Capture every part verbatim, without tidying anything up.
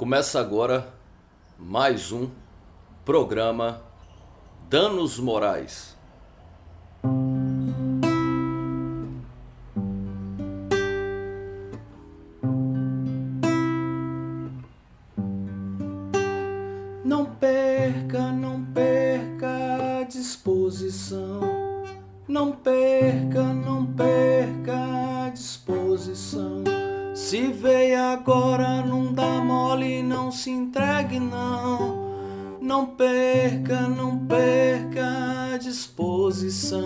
Começa agora mais um programa Danos Morais. Não perca, não perca a disposição. Não perca, não perca a disposição. Se veio agora, não dá mole, não se entregue não. Não perca, não perca a disposição.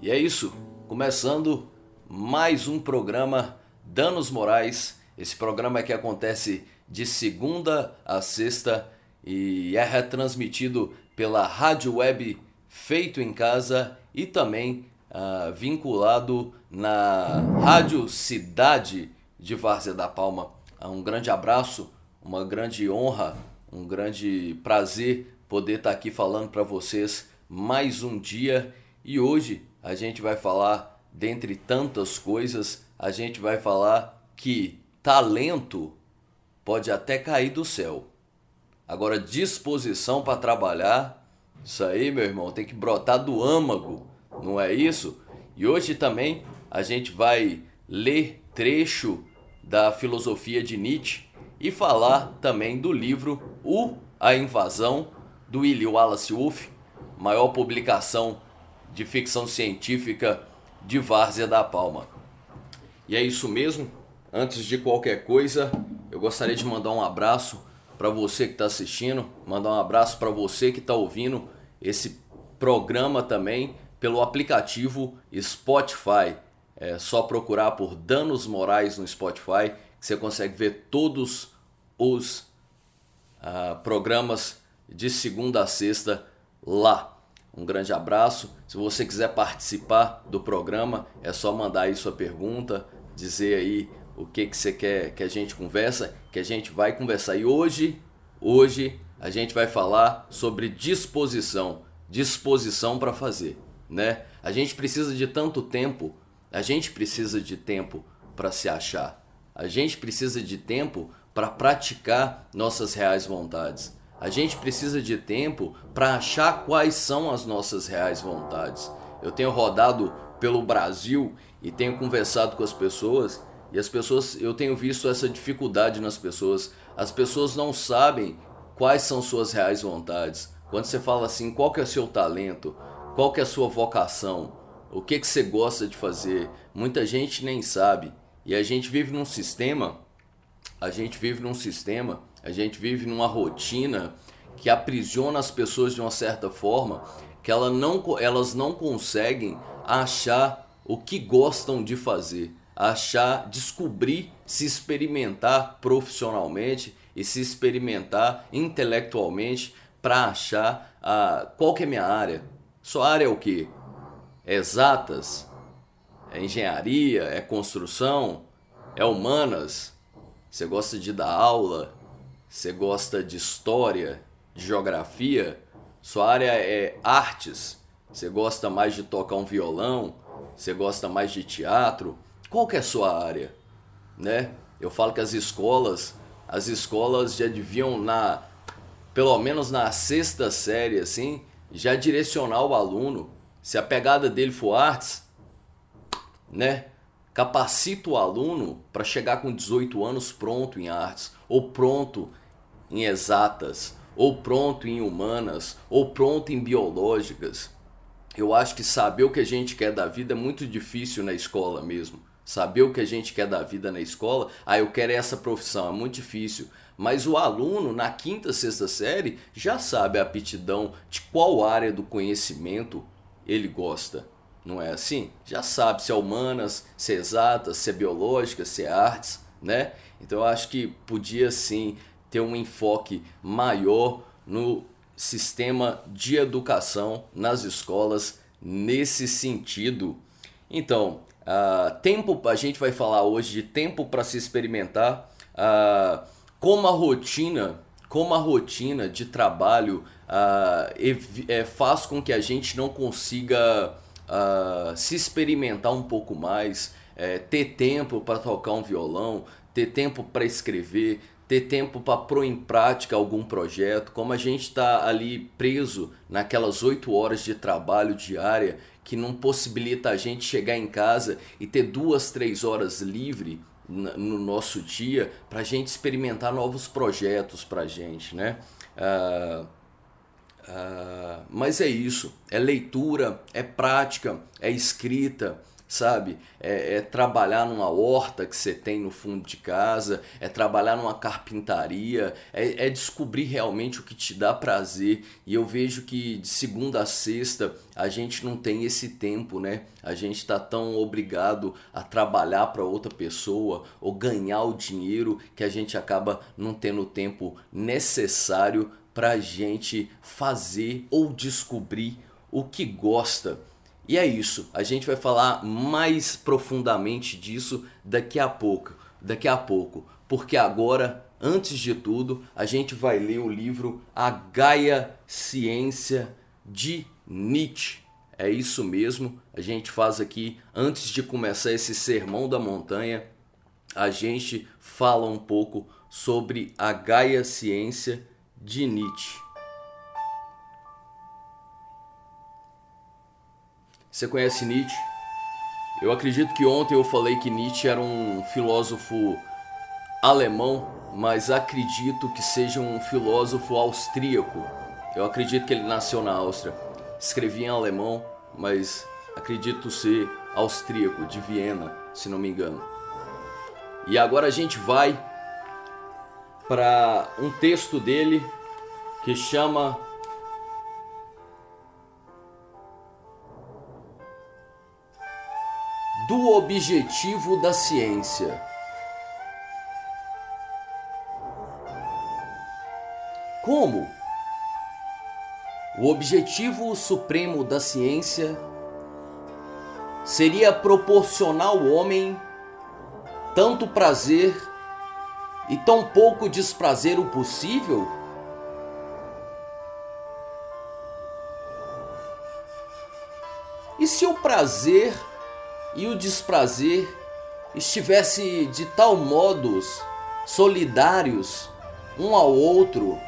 E é isso, começando mais um programa Danos Morais. Esse programa que acontece de segunda a sexta e é retransmitido pela rádio web Feito em Casa e também Uh, vinculado na Rádio Cidade de Várzea da Palma. Um grande abraço, uma grande honra, um grande prazer poder estar aqui falando para vocês mais um dia. E hoje a gente vai falar, dentre tantas coisas, a gente vai falar que talento pode até cair do céu. Agora, disposição para trabalhar, isso aí, meu irmão, tem que brotar do âmago. Não é isso? E hoje também a gente vai ler trecho da filosofia de Nietzsche e falar também do livro U A Invasão, do William Wallace Wolff, maior publicação de ficção científica de Várzea da Palma. E é isso mesmo. Antes de qualquer coisa, eu gostaria de mandar um abraço para você que está assistindo, mandar um abraço para você que está ouvindo esse programa também pelo aplicativo Spotify. É só procurar por Danos Morais no Spotify, que você consegue ver todos os uh, programas de segunda a sexta lá. Um grande abraço. Se você quiser participar do programa, é só mandar aí sua pergunta, dizer aí o que, que você quer que a gente conversa, que a gente vai conversar. E hoje, hoje a gente vai falar sobre disposição. Disposição para fazer. Né? A gente precisa de tanto tempo, a gente precisa de tempo para se achar, a gente precisa de tempo para praticar nossas reais vontades, a gente precisa de tempo para achar quais são as nossas reais vontades. Eu tenho rodado pelo Brasil e tenho conversado com as pessoas e as pessoas, eu tenho visto essa dificuldade nas pessoas, as pessoas não sabem quais são suas reais vontades. Quando você fala assim, qual que é o seu talento? Qual que é a sua vocação? O que, que você gosta de fazer? Muita gente nem sabe. E a gente vive num sistema, a gente vive num sistema, a gente vive numa rotina que aprisiona as pessoas de uma certa forma, que ela não, elas não conseguem achar o que gostam de fazer, achar, descobrir, se experimentar profissionalmente e se experimentar intelectualmente para achar ah, qual que é a minha área. Sua área é o quê? É exatas? É engenharia? É construção? É humanas? Você gosta de dar aula? Você gosta de história? De geografia? Sua área é artes? Você gosta mais de tocar um violão? Você gosta mais de teatro? Qual que é a sua área? Né? Eu falo que as escolas, as escolas já deviam, na, pelo menos na sexta série, assim, já direcionar o aluno. Se a pegada dele for artes, né, capacita o aluno para chegar com dezoito anos pronto em artes, ou pronto em exatas, ou pronto em humanas, ou pronto em biológicas. Eu acho que saber o que a gente quer da vida é muito difícil na escola mesmo. Saber o que a gente quer da vida na escola, ah, eu quero essa profissão, é muito difícil. Mas o aluno, na quinta, sexta série, já sabe a aptidão de qual área do conhecimento ele gosta. Não é assim? Já sabe se é humanas, se é exatas, se é biológica, se é artes, né? Então eu acho que podia sim ter um enfoque maior no sistema de educação nas escolas nesse sentido. Então, uh, tempo, a gente vai falar hoje de tempo para se experimentar. Uh, Como a rotina, como a rotina de trabalho uh, ev- é, faz com que a gente não consiga uh, se experimentar um pouco mais, é, ter tempo para tocar um violão, ter tempo para escrever, ter tempo para pôr em prática algum projeto, como a gente está ali preso naquelas oito horas de trabalho diária que não possibilita a gente chegar em casa e ter duas, três horas livre no nosso dia para a gente experimentar novos projetos para a gente, né? Uh, uh, mas é isso, é leitura, é prática, é escrita, sabe? É, é trabalhar numa horta que você tem no fundo de casa, é trabalhar numa carpintaria, é, é descobrir realmente o que te dá prazer. E eu vejo que de segunda a sexta a gente não tem esse tempo, né? A gente está tão obrigado a trabalhar para outra pessoa ou ganhar o dinheiro que a gente acaba não tendo o tempo necessário para a gente fazer ou descobrir o que gosta. E é isso, a gente vai falar mais profundamente disso daqui a pouco, daqui a pouco, porque agora, antes de tudo, a gente vai ler o livro A Gaia Ciência, de Nietzsche. É isso mesmo, a gente faz aqui, antes de começar esse sermão da montanha, a gente fala um pouco sobre A Gaia Ciência, de Nietzsche. Você conhece Nietzsche? Eu acredito que ontem eu falei que Nietzsche era um filósofo alemão, mas acredito que seja um filósofo austríaco. Eu acredito que ele nasceu na Áustria. Escrevi em alemão, mas acredito ser austríaco, de Viena, se não me engano. E agora a gente vai para um texto dele que chama Do Objetivo da Ciência. Como? O objetivo supremo da ciência seria proporcionar ao homem tanto prazer e tão pouco desprazer o possível? E se o prazer e o desprazer estivesse de tal modo solidários um ao outro,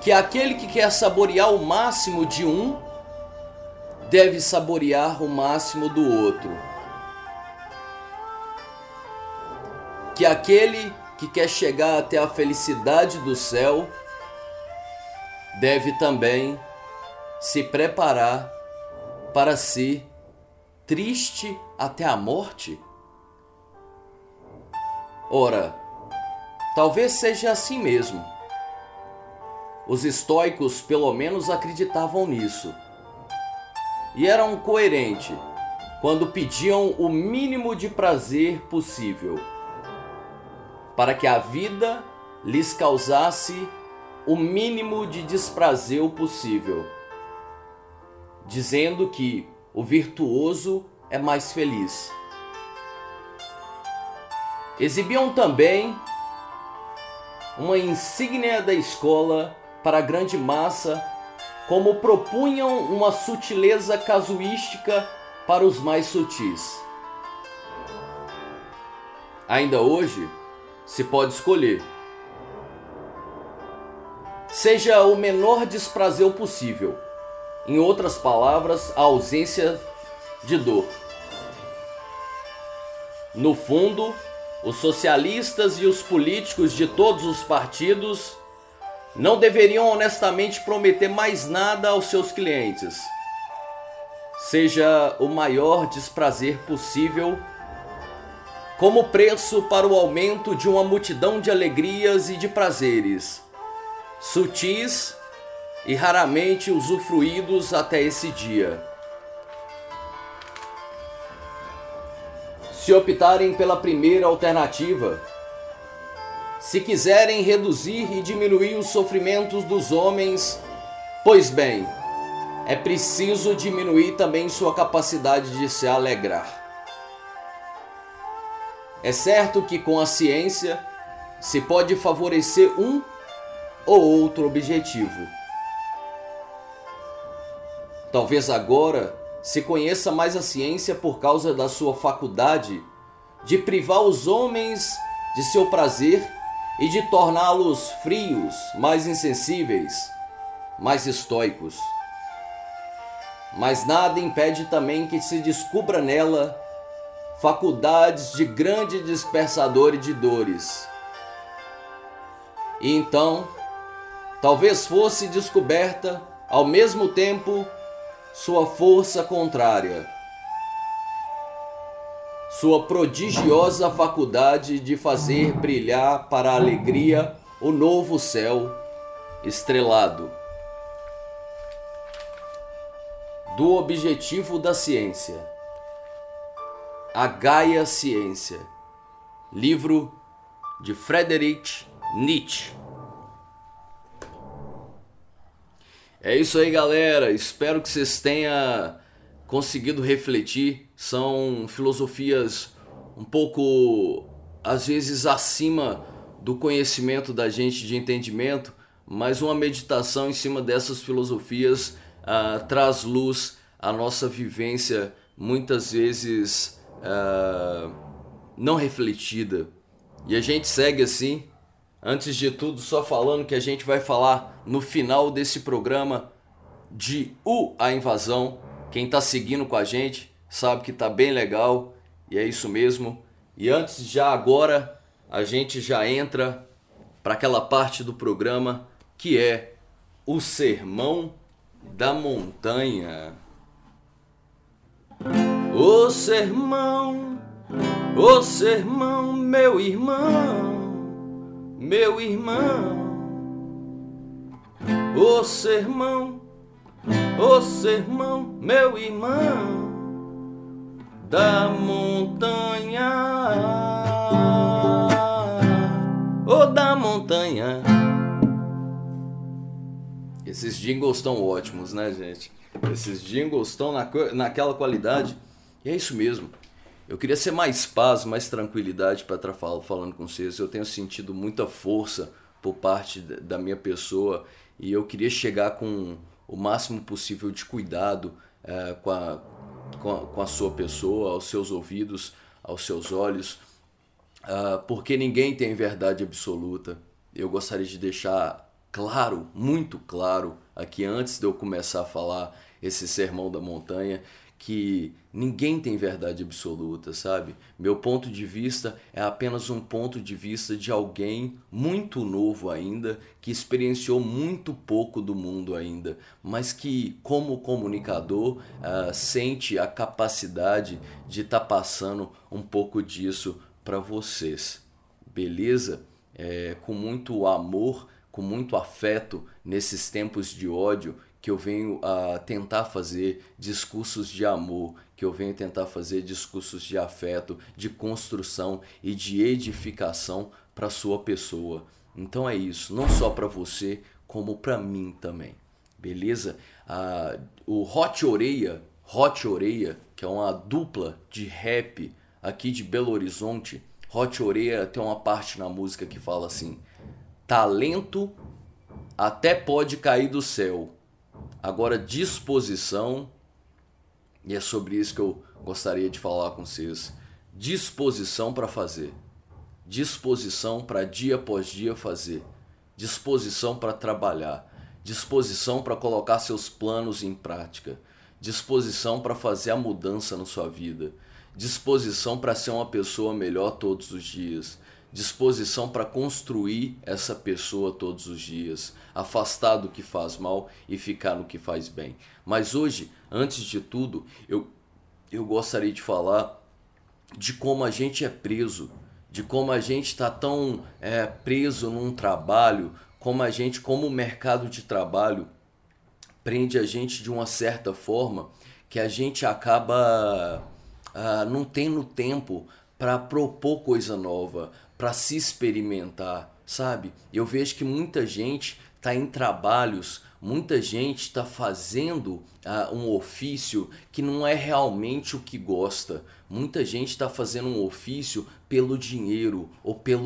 que aquele que quer saborear o máximo de um, deve saborear o máximo do outro. Que aquele que quer chegar até a felicidade do céu, deve também se preparar para si triste até a morte? Ora, talvez seja assim mesmo. Os estoicos pelo menos acreditavam nisso e eram coerentes quando pediam o mínimo de prazer possível para que a vida lhes causasse o mínimo de desprazer possível, dizendo que o virtuoso é mais feliz. Exibiam também uma insígnia da escola para a grande massa, como propunham uma sutileza casuística para os mais sutis. Ainda hoje, se pode escolher. Seja o menor desprazer possível. Em outras palavras, a ausência de dor. No fundo, os socialistas e os políticos de todos os partidos não deveriam honestamente prometer mais nada aos seus clientes. Seja o maior desprazer possível, como preço para o aumento de uma multidão de alegrias e de prazeres, sutis e raramente usufruídos até esse dia. Se optarem pela primeira alternativa, se quiserem reduzir e diminuir os sofrimentos dos homens, pois bem, é preciso diminuir também sua capacidade de se alegrar. É certo que com a ciência se pode favorecer um ou outro objetivo. Talvez agora se conheça mais a ciência por causa da sua faculdade de privar os homens de seu prazer e de torná-los frios, mais insensíveis, mais estoicos. Mas nada impede também que se descubra nela faculdades de grande dispersador de dores. E então, talvez fosse descoberta, ao mesmo tempo, sua força contrária, sua prodigiosa faculdade de fazer brilhar para a alegria o novo céu estrelado do objetivo da ciência. A Gaia Ciência, livro de Friedrich Nietzsche. É isso aí, galera, espero que vocês tenham conseguido refletir. São filosofias um pouco, às vezes, acima do conhecimento da gente, de entendimento, mas uma meditação em cima dessas filosofias uh, traz luz à nossa vivência, muitas vezes uh, não refletida. E a gente segue assim. Antes de tudo, só falando que a gente vai falar no final desse programa de U A Invasão. Quem está seguindo com a gente sabe que está bem legal e é isso mesmo. E antes, já agora, a gente já entra para aquela parte do programa que é o Sermão da Montanha. O sermão, o sermão, meu irmão. Meu irmão, o sermão, o sermão, meu irmão, da montanha, o da montanha. Esses jingles estão ótimos, né, gente? Esses jingles estão na, naquela qualidade. E é isso mesmo. Eu queria ser mais paz, mais tranquilidade para estar falando com vocês. Eu tenho sentido muita força por parte da minha pessoa e eu queria chegar com o máximo possível de cuidado é, com, a, com, a, com a sua pessoa, aos seus ouvidos, aos seus olhos, é, porque ninguém tem verdade absoluta. Eu gostaria de deixar claro, muito claro, aqui antes de eu começar a falar esse Sermão da Montanha, que ninguém tem verdade absoluta, sabe? Meu ponto de vista é apenas um ponto de vista de alguém muito novo ainda, que experienciou muito pouco do mundo ainda, mas que, como comunicador, uh, sente a capacidade de estar tá passando um pouco disso para vocês, beleza? É, com muito amor, com muito afeto nesses tempos de ódio, que eu venho a tentar fazer discursos de amor, que eu venho tentar fazer discursos de afeto, de construção e de edificação para sua pessoa. Então é isso, não só para você, como para mim também, beleza? Ah, o Hot Oreia, Hot Oreia, que é uma dupla de rap aqui de Belo Horizonte, Hot Oreia tem uma parte na música que fala assim: talento até pode cair do céu, agora disposição, e é sobre isso que eu gostaria de falar com vocês, disposição para fazer, disposição para dia após dia fazer, disposição para trabalhar, disposição para colocar seus planos em prática, disposição para fazer a mudança na sua vida, disposição para ser uma pessoa melhor todos os dias, disposição para construir essa pessoa todos os dias, afastar do que faz mal e ficar no que faz bem. Mas hoje, antes de tudo, eu, eu gostaria de falar de como a gente é preso, de como a gente está tão é, preso num trabalho, como a gente, como o mercado de trabalho prende a gente de uma certa forma que a gente acaba ah, não tendo tempo para propor coisa nova, para se experimentar, sabe? Eu vejo que muita gente está em trabalhos, muita gente está fazendo uh, um ofício que não é realmente o que gosta. Muita gente está fazendo um ofício pelo dinheiro ou pela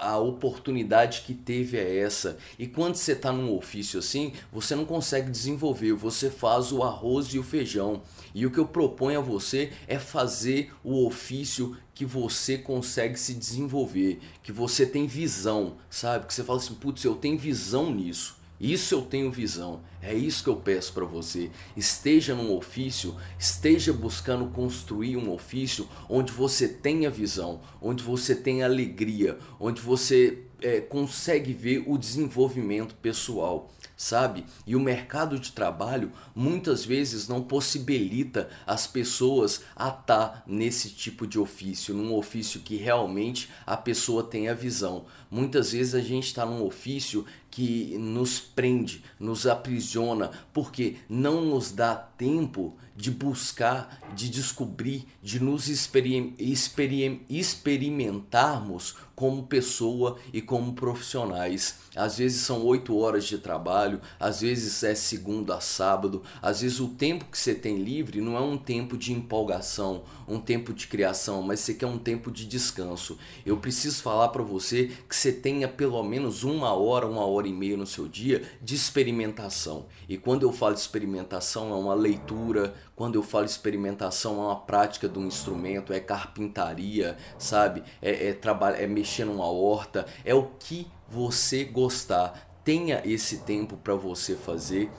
a oportunidade que teve é essa. E quando você está num ofício assim, você não consegue desenvolver, você faz o arroz e o feijão. E o que eu proponho a você é fazer o ofício que você consegue se desenvolver, que você tem visão, sabe? Que você fala assim, putz, eu tenho visão nisso. Isso eu tenho visão, é isso que eu peço para você. Esteja num ofício, esteja buscando construir um ofício onde você tenha visão, onde você tenha alegria, onde você é, consegue ver o desenvolvimento pessoal, sabe? E o mercado de trabalho muitas vezes não possibilita as pessoas a estar nesse tipo de ofício, num ofício que realmente a pessoa tenha visão. Muitas vezes a gente está num ofício que nos prende, nos aprisiona, porque não nos dá tempo de buscar, de descobrir, de nos experim- experim- experimentarmos como pessoa e como profissionais. Às vezes são oito horas de trabalho, às vezes é segunda a sábado, às vezes o tempo que você tem livre não é um tempo de empolgação, um tempo de criação, mas você quer um tempo de descanso. Eu preciso falar para você que você tenha pelo menos uma hora, uma hora e meia no seu dia de experimentação. E quando eu falo de experimentação, é uma leitura. Quando eu falo experimentação, é uma prática de um instrumento, é carpintaria, sabe? É, é, trabalho, é mexer numa horta, é o que você gostar. Tenha esse tempo para você fazer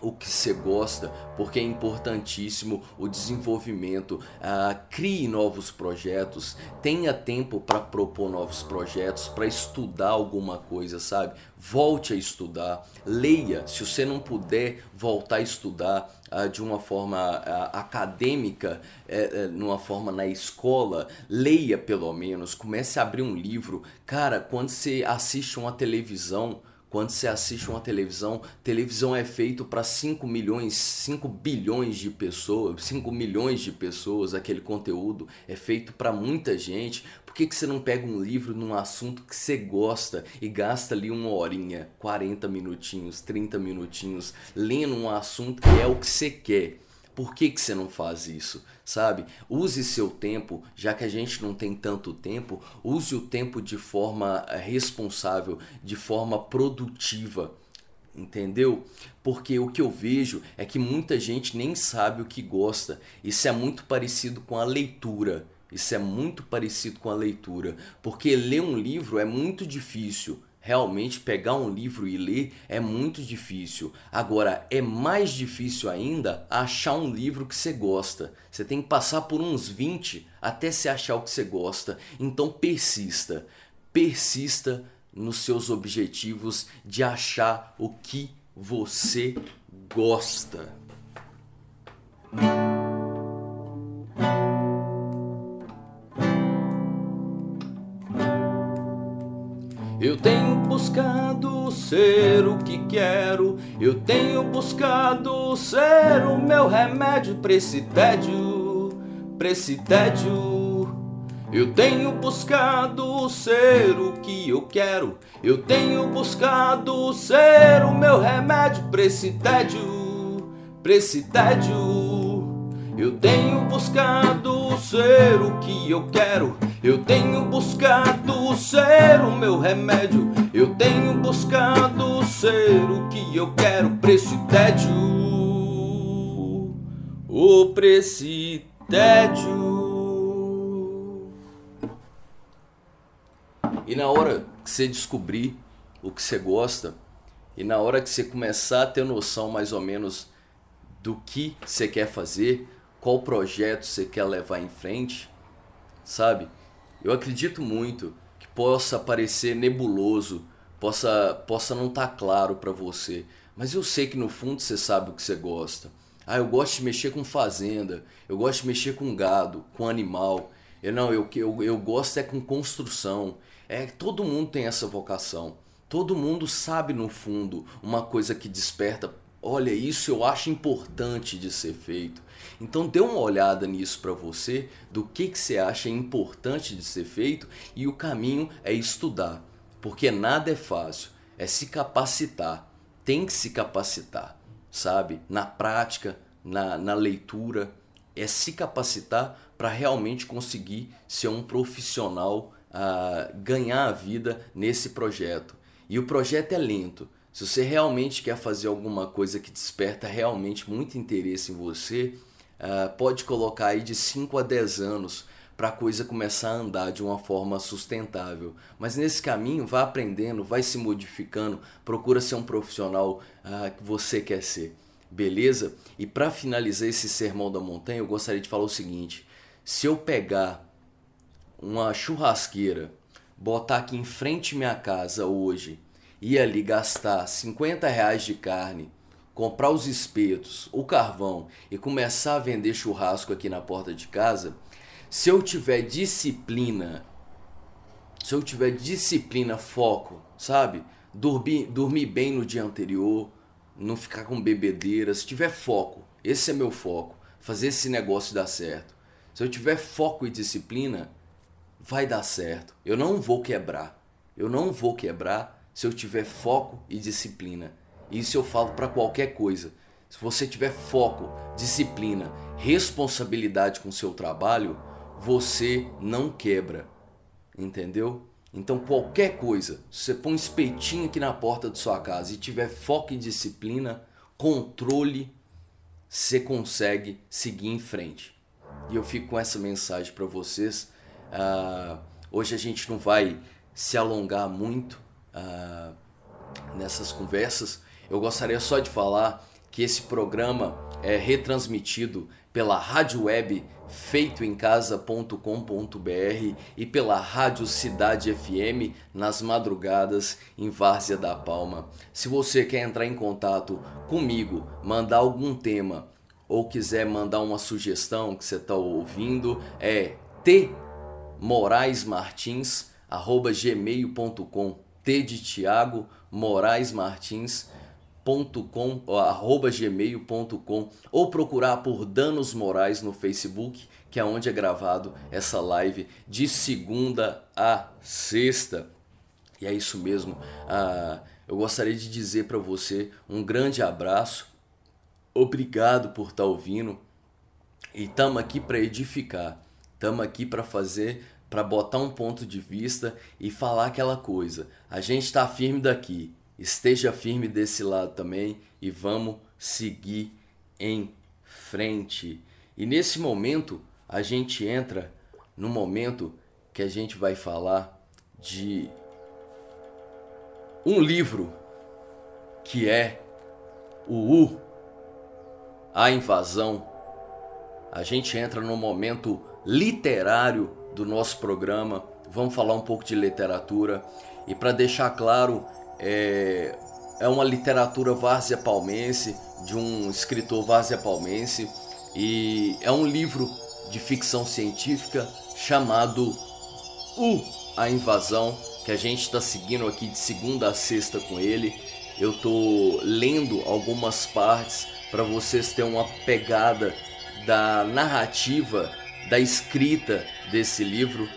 o que você gosta, porque é importantíssimo o desenvolvimento. Ah, crie novos projetos, tenha tempo para propor novos projetos, para estudar alguma coisa, sabe? Volte a estudar, leia. Se você não puder voltar a estudar ah, de uma forma ah, acadêmica, é, é, numa forma na escola, leia pelo menos, comece a abrir um livro. Cara, quando você assiste uma televisão, Quando você assiste uma televisão, televisão é feito para cinco milhões, cinco bilhões de pessoas, cinco milhões de pessoas, aquele conteúdo é feito para muita gente. Por que que você não pega um livro num assunto que você gosta e gasta ali uma horinha, quarenta minutinhos, trinta minutinhos, lendo um assunto que é o que você quer? Por que que você não faz isso, sabe? Use seu tempo, já que a gente não tem tanto tempo, use o tempo de forma responsável, de forma produtiva, entendeu? Porque o que eu vejo é que muita gente nem sabe o que gosta. Isso é muito parecido com a leitura, isso é muito parecido com a leitura, porque ler um livro é muito difícil. Realmente pegar um livro e ler é muito difícil. Agora, é mais difícil ainda achar um livro que você gosta. Você tem que passar por uns vinte até você achar o que você gosta. Então persista, persista nos seus objetivos de achar o que você gosta. Eu tenho buscado ser o que quero, eu tenho buscado ser o meu remédio pra esse tédio, pra esse tédio. Eu tenho buscado ser o que eu quero, eu tenho buscado ser o meu remédio pra esse tédio, pra esse tédio. Eu tenho buscado ser o que eu quero, eu tenho buscado ser o meu remédio, eu tenho buscado ser o que eu quero, preço e tédio, o preço e tédio. E na hora que você descobrir o que você gosta, e na hora que você começar a ter noção mais ou menos do que você quer fazer, qual projeto você quer levar em frente, sabe? Eu acredito muito que possa parecer nebuloso, possa, possa não estar claro para você, mas eu sei que no fundo você sabe o que você gosta. Ah, eu gosto de mexer com fazenda, eu gosto de mexer com gado, com animal. Eu, não, eu, eu, eu gosto é com construção. É, todo mundo tem essa vocação. Todo mundo sabe no fundo uma coisa que desperta. Olha, isso eu acho importante de ser feito. Então dê uma olhada nisso para você, do que, que você acha importante de ser feito, e o caminho é estudar, porque nada é fácil, é se capacitar, tem que se capacitar, sabe? Na prática, na, na leitura, é se capacitar para realmente conseguir ser um profissional, uh, ganhar a vida nesse projeto. E o projeto é lento. Se você realmente quer fazer alguma coisa que desperta realmente muito interesse em você, uh, pode colocar aí de cinco a dez anos para a coisa começar a andar de uma forma sustentável. Mas nesse caminho, vá aprendendo, vai se modificando, procura ser um profissional ah, que você quer ser. Beleza? E para finalizar esse sermão da montanha, eu gostaria de falar o seguinte: se eu pegar uma churrasqueira, botar aqui em frente à minha casa hoje, ir ali gastar cinquenta reais de carne, comprar os espetos, o carvão e começar a vender churrasco aqui na porta de casa, se eu tiver disciplina, se eu tiver disciplina, foco, sabe? Dormir, dormir bem no dia anterior, não ficar com bebedeira, se tiver foco, esse é meu foco, fazer esse negócio dar certo. Se eu tiver foco e disciplina, vai dar certo. Eu não vou quebrar. Eu não vou quebrar se eu tiver foco e disciplina. Isso eu falo para qualquer coisa. Se você tiver foco, disciplina, responsabilidade com o seu trabalho, você não quebra. Entendeu? Então qualquer coisa, se você põe um espetinho aqui na porta de sua casa e tiver foco e disciplina, controle, você consegue seguir em frente. E eu fico com essa mensagem para vocês. Uh, hoje a gente não vai se alongar muito uh, nessas conversas. Eu gostaria só de falar que esse programa é retransmitido pela rádio web feito em casa ponto com ponto b r e pela rádio Cidade F M nas madrugadas em Várzea da Palma. Se você quer entrar em contato comigo, mandar algum tema ou quiser mandar uma sugestão que você está ouvindo, é t moraes martins arroba gmail ponto com, t de Tiago, moraes martins ponto com arroba gmail ponto com, ou procurar por Danos Morais no Facebook, que é onde é gravado essa live de segunda a sexta. E é isso mesmo. Ah, eu gostaria de dizer para você um grande abraço. Obrigado por estar ouvindo. E estamos aqui para edificar. Estamos aqui para fazer, para botar um ponto de vista e falar aquela coisa. A gente está firme daqui, esteja firme desse lado também e vamos seguir em frente. E nesse momento, a gente entra no momento que a gente vai falar de um livro que é o U A Invasão. A gente entra no momento literário do nosso programa, vamos falar um pouco de literatura e, para deixar claro, é, é uma literatura várzea palmense, de um escritor várzea palmense, e é um livro de ficção científica chamado U A Invasão, que a gente está seguindo aqui de segunda a sexta com ele. Eu estou lendo algumas partes para vocês terem uma pegada da narrativa, da escrita desse livro,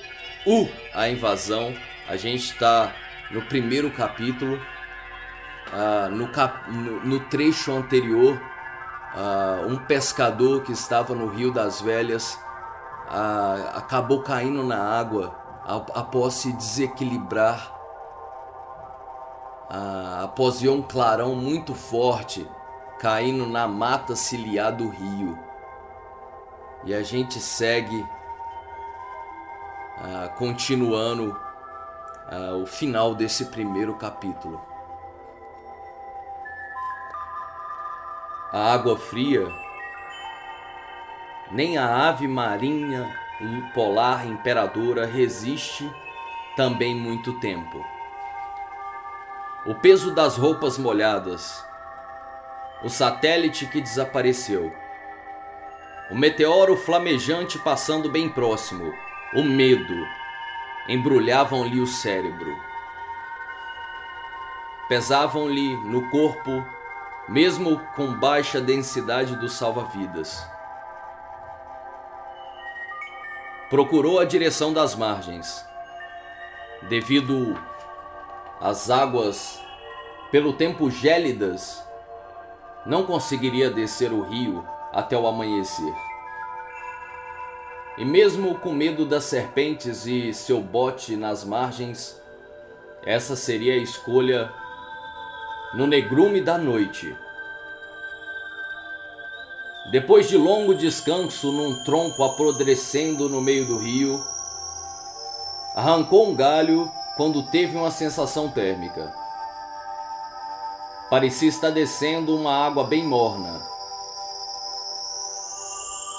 U A Invasão. A gente está no primeiro capítulo, uh, no, cap- no, no trecho anterior, uh, um pescador que estava no Rio das Velhas uh, acabou caindo na água após se desequilibrar, uh, após ver um clarão muito forte caindo na mata ciliar do rio. E a gente segue uh, continuando uh, o final desse primeiro capítulo. A água fria, nem a ave marinha polar imperadora resiste também muito tempo. O peso das roupas molhadas, o satélite que desapareceu, o meteoro flamejante passando bem próximo, o medo, embrulhavam-lhe o cérebro. Pesavam-lhe no corpo, mesmo com baixa densidade do salva-vidas. Procurou a direção das margens. Devido às águas, pelo tempo gélidas, não conseguiria descer o rio até o amanhecer. E mesmo com medo das serpentes e seu bote nas margens, essa seria a escolha no negrume da noite. Depois de longo descanso num tronco apodrecendo no meio do rio, arrancou um galho quando teve uma sensação térmica. Parecia estar descendo uma água bem morna.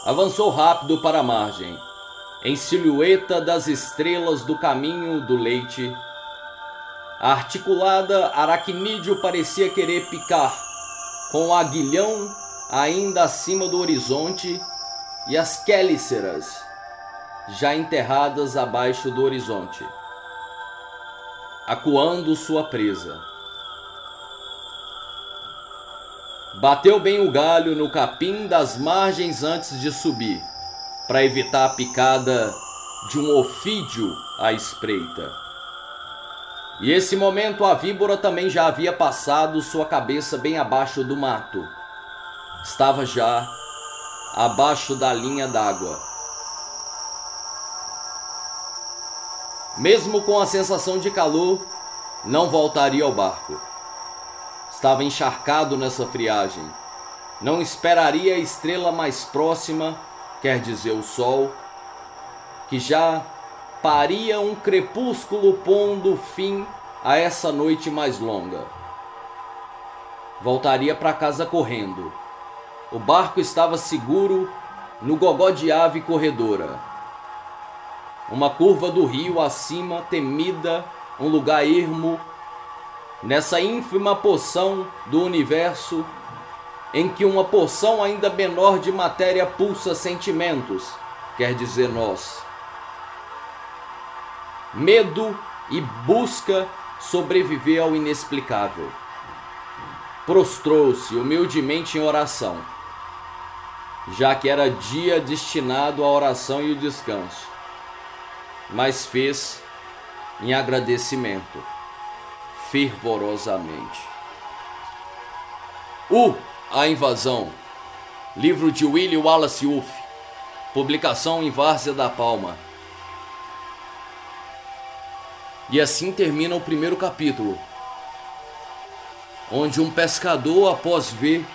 Avançou rápido para a margem, em silhueta das estrelas do caminho do leite. A articulada aracnídeo parecia querer picar, com o aguilhão ainda acima do horizonte e as quelíceras já enterradas abaixo do horizonte, acuando sua presa. Bateu bem o galho no capim das margens antes de subir, para evitar a picada de um ofídeo à espreita. E esse momento a víbora também já havia passado sua cabeça bem abaixo do mato. Estava já abaixo da linha d'água. Mesmo com a sensação de calor, não voltaria ao barco. Estava encharcado nessa friagem. Não esperaria a estrela mais próxima, quer dizer o sol, que já paria um crepúsculo pondo fim a essa noite mais longa. Voltaria para casa correndo. O barco estava seguro no gogó de ave corredora. Uma curva do rio acima, temida, um lugar ermo, nessa ínfima porção do universo, em que uma porção ainda menor de matéria pulsa sentimentos, quer dizer nós. Medo e busca sobreviver ao inexplicável. Prostrou-se humildemente em oração, já que era dia destinado à oração e o descanso. Mas fez em agradecimento, fervorosamente. U A Invasão, livro de William Wallace Wolff, publicação em Várzea da Palma. E assim termina o primeiro capítulo, onde um pescador, após ver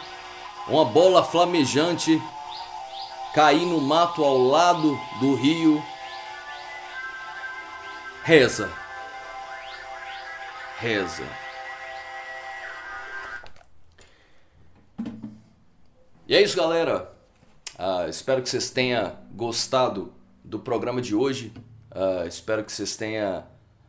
uma bola flamejante cair no mato ao lado do rio, Reza, reza. E é isso, galera. Uh, espero que vocês tenham gostado do programa de hoje. Uh, espero que vocês tenham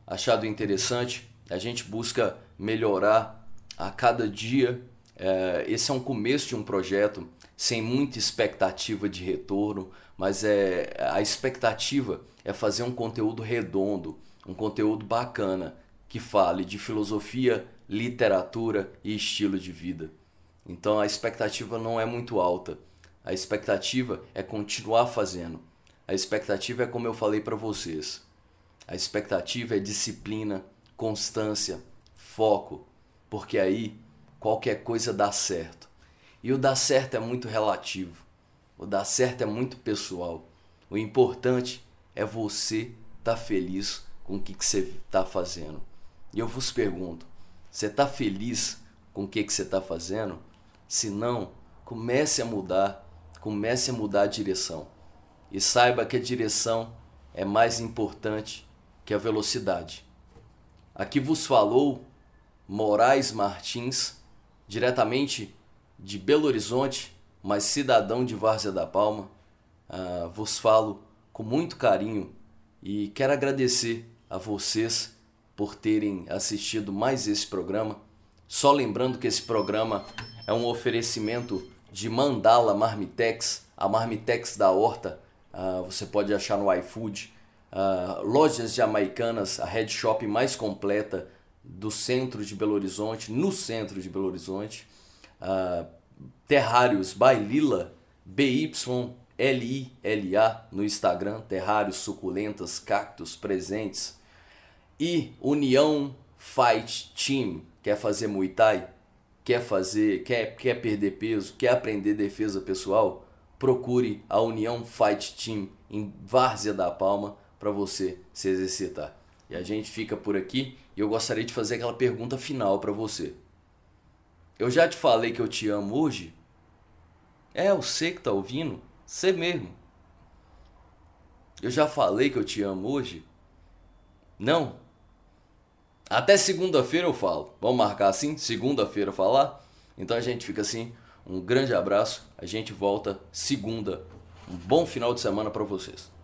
achado interessante. A gente busca melhorar a cada dia. Uh, esse é um começo de um projeto sem muita expectativa de retorno, mas é, a expectativa é fazer um conteúdo redondo, um conteúdo bacana, que fale de filosofia, literatura e estilo de vida. Então a expectativa não é muito alta. A expectativa é continuar fazendo. A expectativa é como eu falei para vocês. A expectativa é disciplina, constância, foco. Porque aí qualquer coisa dá certo. E o dar certo é muito relativo. O dar certo é muito pessoal. O importante é você estar feliz com o que, que você está fazendo. E eu vos pergunto, você está feliz com o que, que você está fazendo? Se não, comece a mudar, comece a mudar a direção. E saiba que a direção é mais importante que a velocidade. Aqui vos falou Moraes Martins, diretamente de Belo Horizonte, mas cidadão de Várzea da Palma. Uh, vos falo com muito carinho e quero agradecer a vocês por terem assistido mais esse programa. Só lembrando que esse programa é um oferecimento de Mandala Marmitex, a Marmitex da Horta. Uh, você pode achar no iFood. Uh, Lojas Jamaicanas, a head shop mais completa do centro de Belo Horizonte, no centro de Belo Horizonte. Uh, Terrários by Lila, B Y L I L A no Instagram, terrários, suculentas, cactos, presentes. E União Fight Team, quer fazer Muay Thai, quer fazer, quer, quer perder peso, quer aprender defesa pessoal, procure a União Fight Team em Várzea da Palma para você se exercitar. E a gente fica por aqui e eu gostaria de fazer aquela pergunta final para você. Eu já te falei que eu te amo hoje? É você que tá ouvindo, você mesmo. Eu já falei que eu te amo hoje? Não? Até segunda-feira eu falo. Vamos marcar assim? Segunda-feira falar? Então a gente fica assim. Um grande abraço. A gente volta segunda. Um bom final de semana para vocês.